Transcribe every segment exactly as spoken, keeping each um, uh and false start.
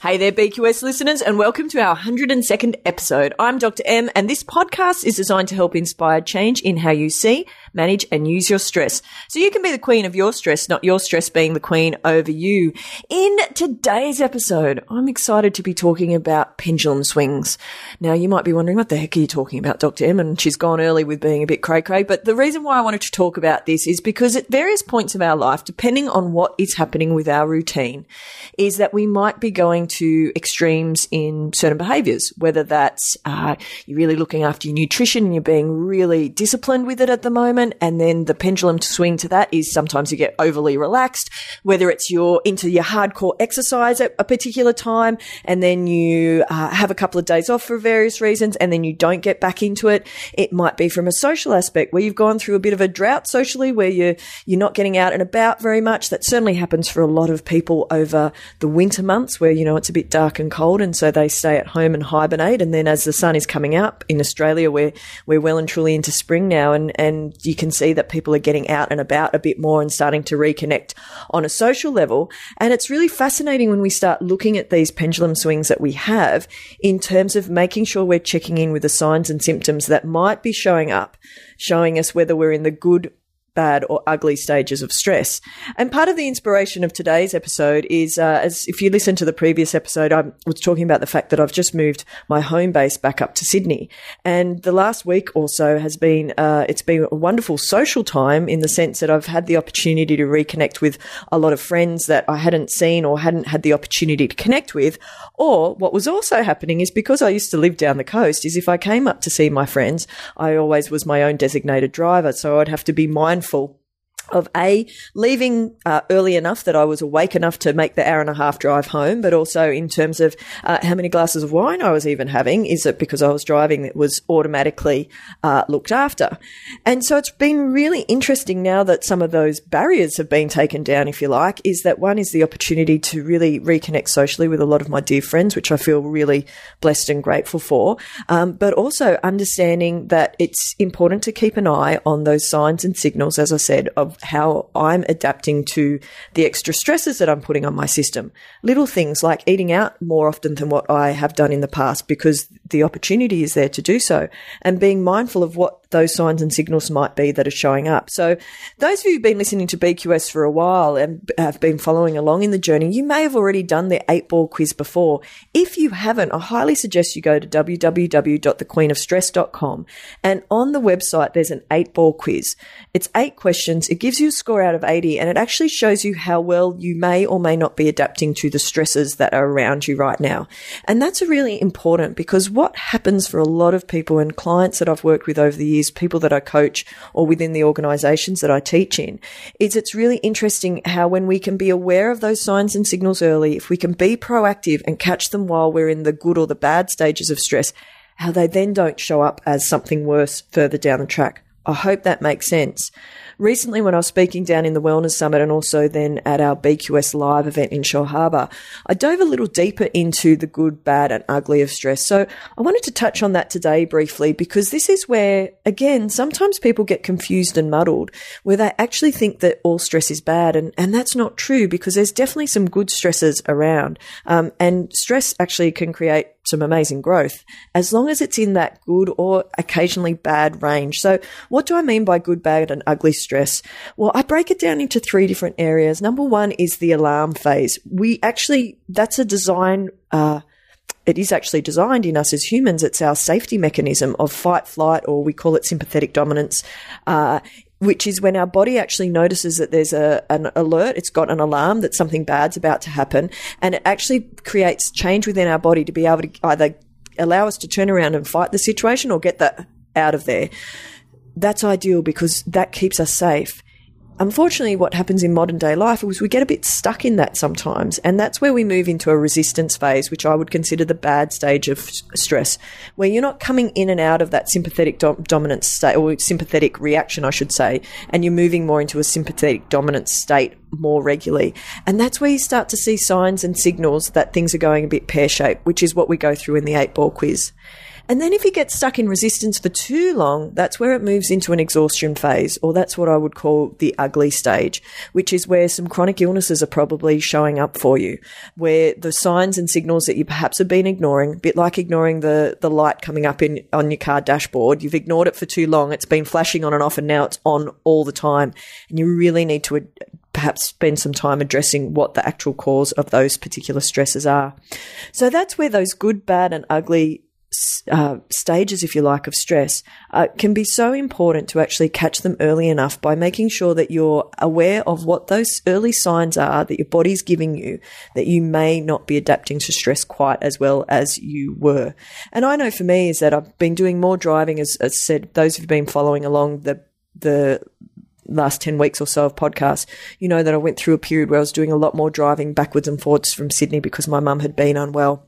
Hey there, B Q S listeners, and welcome to our one hundred second episode. I'm Doctor M, and this podcast is designed to help inspire change in how you see, manage, and use your stress. So you can be the queen of your stress, not your stress being the queen over you. In today's episode, I'm excited to be talking about pendulum swings. Now, you might be wondering, what the heck are you talking about, Doctor M? And she's gone early with being a bit cray-cray. But the reason why I wanted to talk about this is because at various points of our life, depending on what is happening with our routine, is that we might be going to extremes in certain behaviours, whether that's uh, you're really looking after your nutrition and you're being really disciplined with it at the moment, and then the pendulum to swing to that is sometimes you get overly relaxed, whether it's you're into your hardcore exercise at a particular time and then you uh, have a couple of days off for various reasons and then you don't get back into it. It might be from a social aspect where you've gone through a bit of a drought socially where you're, you're not getting out and about very much. That certainly happens for a lot of people over the winter months where, you know, it's a bit dark and cold, and so they stay at home and hibernate. And then as the sun is coming up in Australia, we're, we're well and truly into spring now, and, and you can see that people are getting out and about a bit more and starting to reconnect on a social level. And it's really fascinating when we start looking at these pendulum swings that we have in terms of making sure we're checking in with the signs and symptoms that might be showing up, showing us whether we're in the good, bad or ugly stages of stress. And part of the inspiration of today's episode is, uh, as if you listen to the previous episode, I was talking about the fact that I've just moved my home base back up to Sydney. And the last week or so has been, uh, it's been a wonderful social time in the sense that I've had the opportunity to reconnect with a lot of friends that I hadn't seen or hadn't had the opportunity to connect with. Or what was also happening is because I used to live down the coast is if I came up to see my friends, I always was my own designated driver. So I'd have to be mindful of A, leaving uh, early enough that I was awake enough to make the hour and a half drive home, but also in terms of uh, how many glasses of wine I was even having, is it because I was driving that was automatically uh, looked after. And so it's been really interesting now that some of those barriers have been taken down, if you like, is that one is the opportunity to really reconnect socially with a lot of my dear friends, which I feel really blessed and grateful for, um, but also understanding that it's important to keep an eye on those signs and signals, as I said, of how I'm adapting to the extra stresses that I'm putting on my system. Little things like eating out more often than what I have done in the past because the opportunity is there to do so, and being mindful of what those signs and signals might be that are showing up. So those of you who've been listening to B Q S for a while and have been following along in the journey, you may have already done the eight ball quiz before. If you haven't, I highly suggest you go to w w w dot the queen of stress dot com, and on the website there's an eight ball quiz. It's eight questions. It gives you a score out of eighty, and it actually shows you how well you may or may not be adapting to the stresses that are around you right now. And that's really important because what happens for a lot of people and clients that I've worked with over the years, people that I coach or within the organizations that I teach in, is it's really interesting how when we can be aware of those signs and signals early, if we can be proactive and catch them while we're in the good or the bad stages of stress, how they then don't show up as something worse further down the track. I hope that makes sense. Recently, when I was speaking down in the Wellness Summit and also then at our B Q S live event in Shoal Harbour, I dove a little deeper into the good, bad and ugly of stress. So I wanted to touch on that today briefly because this is where, again, sometimes people get confused and muddled where they actually think that all stress is bad. And, and that's not true because there's definitely some good stresses around. Um, and stress actually can create some amazing growth as long as it's in that good or occasionally bad range. So what do I mean by good, bad and ugly stress? Well, I break it down into three different areas. Number one is the alarm phase. We actually, that's a design, uh, it is actually designed in us as humans. It's our safety mechanism of fight, flight, or we call it sympathetic dominance, uh, which is when our body actually notices that there's a an alert, it's got an alarm that something bad's about to happen, and it actually creates change within our body to be able to either allow us to turn around and fight the situation or get that out of there. That's ideal because that keeps us safe. Unfortunately, what happens in modern day life is we get a bit stuck in that sometimes, and that's where we move into a resistance phase, which I would consider the bad stage of stress, where you're not coming in and out of that sympathetic dom- dominant state, or sympathetic reaction, I should say, and you're moving more into a sympathetic dominant state more regularly. And that's where you start to see signs and signals that things are going a bit pear-shaped, which is what we go through in the eight ball quiz. And then if you get stuck in resistance for too long, that's where it moves into an exhaustion phase, or that's what I would call the ugly stage, which is where some chronic illnesses are probably showing up for you, where the signs and signals that you perhaps have been ignoring, a bit like ignoring the, the light coming up in on your car dashboard, you've ignored it for too long, it's been flashing on and off, and now it's on all the time, and you really need to ad- perhaps spend some time addressing what the actual cause of those particular stresses are. So that's where those good, bad, and ugly Uh, stages, if you like, of stress uh, can be so important to actually catch them early enough by making sure that you're aware of what those early signs are that your body's giving you, that you may not be adapting to stress quite as well as you were. And I know for me is that I've been doing more driving, as I said, those who've been following along the the last ten weeks or so of podcasts, you know that I went through a period where I was doing a lot more driving backwards and forwards from Sydney because my mum had been unwell.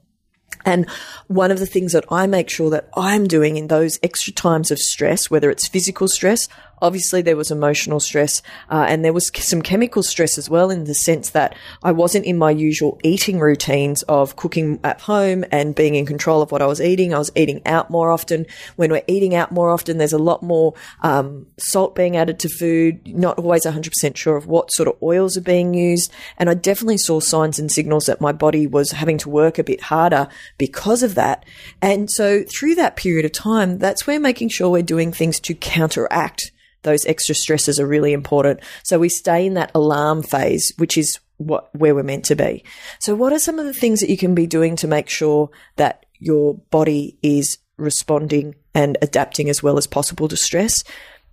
And one of the things that I make sure that I'm doing in those extra times of stress, whether it's physical stress, obviously there was emotional stress, uh, and there was some chemical stress as well, in the sense that I wasn't in my usual eating routines of cooking at home and being in control of what I was eating. I was eating out more often. When we're eating out more often, there's a lot more um, salt being added to food, not always one hundred percent sure of what sort of oils are being used. And I definitely saw signs and signals that my body was having to work a bit harder because of that. And so through that period of time, that's where making sure we're doing things to counteract those extra stresses are really important. So we stay in that alarm phase, which is what where we're meant to be. So what are some of the things that you can be doing to make sure that your body is responding and adapting as well as possible to stress?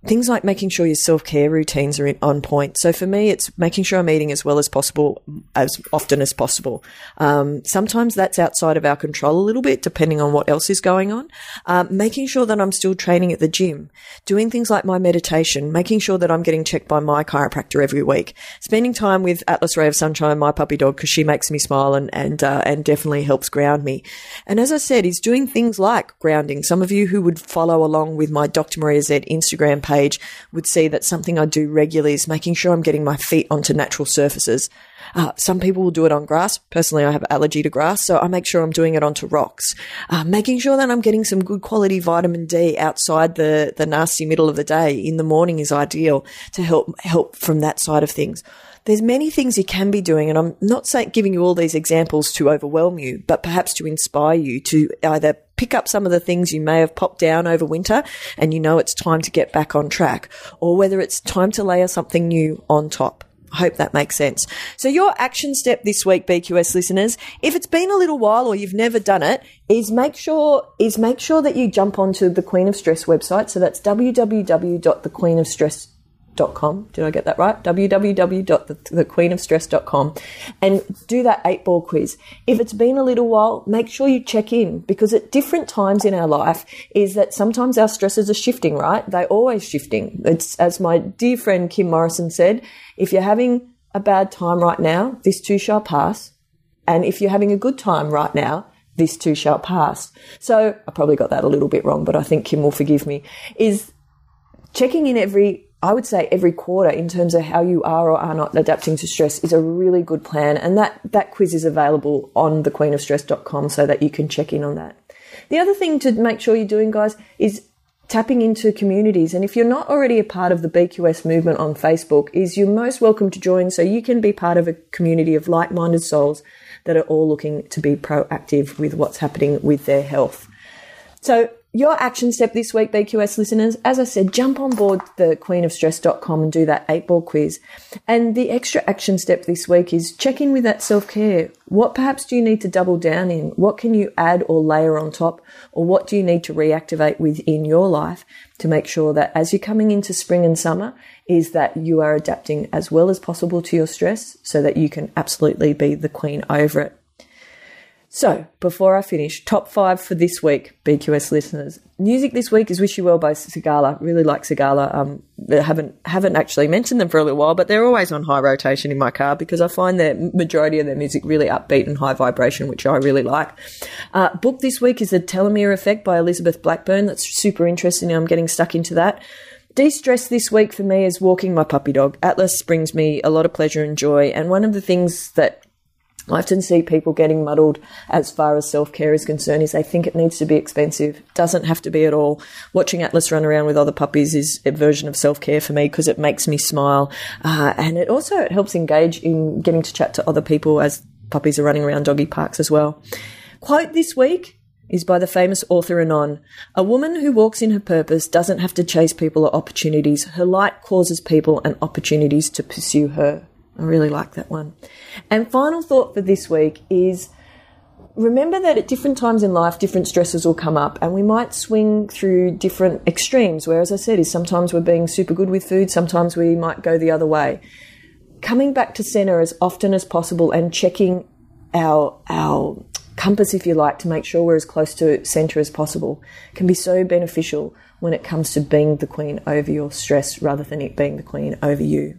Things like making sure your self-care routines are in, on point. So for me, it's making sure I'm eating as well as possible, as often as possible. Um, sometimes that's outside of our control a little bit, depending on what else is going on. Um, making sure that I'm still training at the gym, doing things like my meditation, making sure that I'm getting checked by my chiropractor every week, spending time with Atlas Ray of Sunshine, my puppy dog, because she makes me smile and and uh, and definitely helps ground me. And as I said, is doing things like grounding. Some of you who would follow along with my Doctor Maria Z Instagram page page would see that something I do regularly is making sure I'm getting my feet onto natural surfaces. Uh, some people will do it on grass. Personally, I have allergy to grass, so I make sure I'm doing it onto rocks. Uh, making sure that I'm getting some good quality vitamin D outside the, the nasty middle of the day in the morning is ideal to help help from that side of things. There's many things you can be doing, and I'm not saying giving you all these examples to overwhelm you, but perhaps to inspire you to either pick up some of the things you may have popped down over winter and you know it's time to get back on track, or whether it's time to layer something new on top. I hope that makes sense. So your action step this week, B Q S listeners, if it's been a little while or you've never done it, is make sure is make sure that you jump onto the Queen of Stress website. So that's w w w dot the queen of stress dot com. Did I get that right? w w w dot the queen of stress dot com, and do that eight ball quiz. If it's been a little while, make sure you check in, because at different times in our life is that sometimes our stresses are shifting, right? They're always shifting. It's as my dear friend Kim Morrison said, if you're having a bad time right now, this too shall pass. And if you're having a good time right now, this too shall pass. So I probably got that a little bit wrong, but I think Kim will forgive me, is checking in every I would say every quarter in terms of how you are or are not adapting to stress is a really good plan. And that, that quiz is available on the queen of stress dot com so that you can check in on that. The other thing to make sure you're doing, guys, is tapping into communities. And if you're not already a part of the B Q S movement on Facebook, is you're most welcome to join so you can be part of a community of like-minded souls that are all looking to be proactive with what's happening with their health. So your action step this week, B Q S listeners, as I said, jump on board the queen of stress dot com and do that eight ball quiz. And the extra action step this week is check in with that self-care. What perhaps do you need to double down in? What can you add or layer on top? Or what do you need to reactivate within your life to make sure that as you're coming into spring and summer is that you are adapting as well as possible to your stress so that you can absolutely be the queen over it. So before I finish, top five for this week, B Q S listeners. Music this week is Wish You Well by Sigala. Really like Sigala. Um, I haven't, haven't actually mentioned them for a little while, but they're always on high rotation in my car because I find the majority of their music really upbeat and high vibration, which I really like. Uh, book this week is The Telomere Effect by Elizabeth Blackburn. That's super interesting. I'm getting stuck into that. De-stress this week for me is walking my puppy dog. Atlas brings me a lot of pleasure and joy, and one of the things that I often see people getting muddled as far as self-care is concerned is they think it needs to be expensive. Doesn't have to be at all. Watching Atlas run around with other puppies is a version of self-care for me because it makes me smile, uh, and it also it helps engage in getting to chat to other people as puppies are running around doggy parks as well. Quote this week is by the famous author Anon. A woman who walks in her purpose doesn't have to chase people or opportunities. Her light causes people and opportunities to pursue her. I really like that one. And final thought for this week is remember that at different times in life, different stresses will come up and we might swing through different extremes, where, as I said, is sometimes we're being super good with food, sometimes we might go the other way. Coming back to centre as often as possible and checking our our compass, if you like, to make sure we're as close to centre as possible can be so beneficial when it comes to being the queen over your stress rather than it being the queen over you.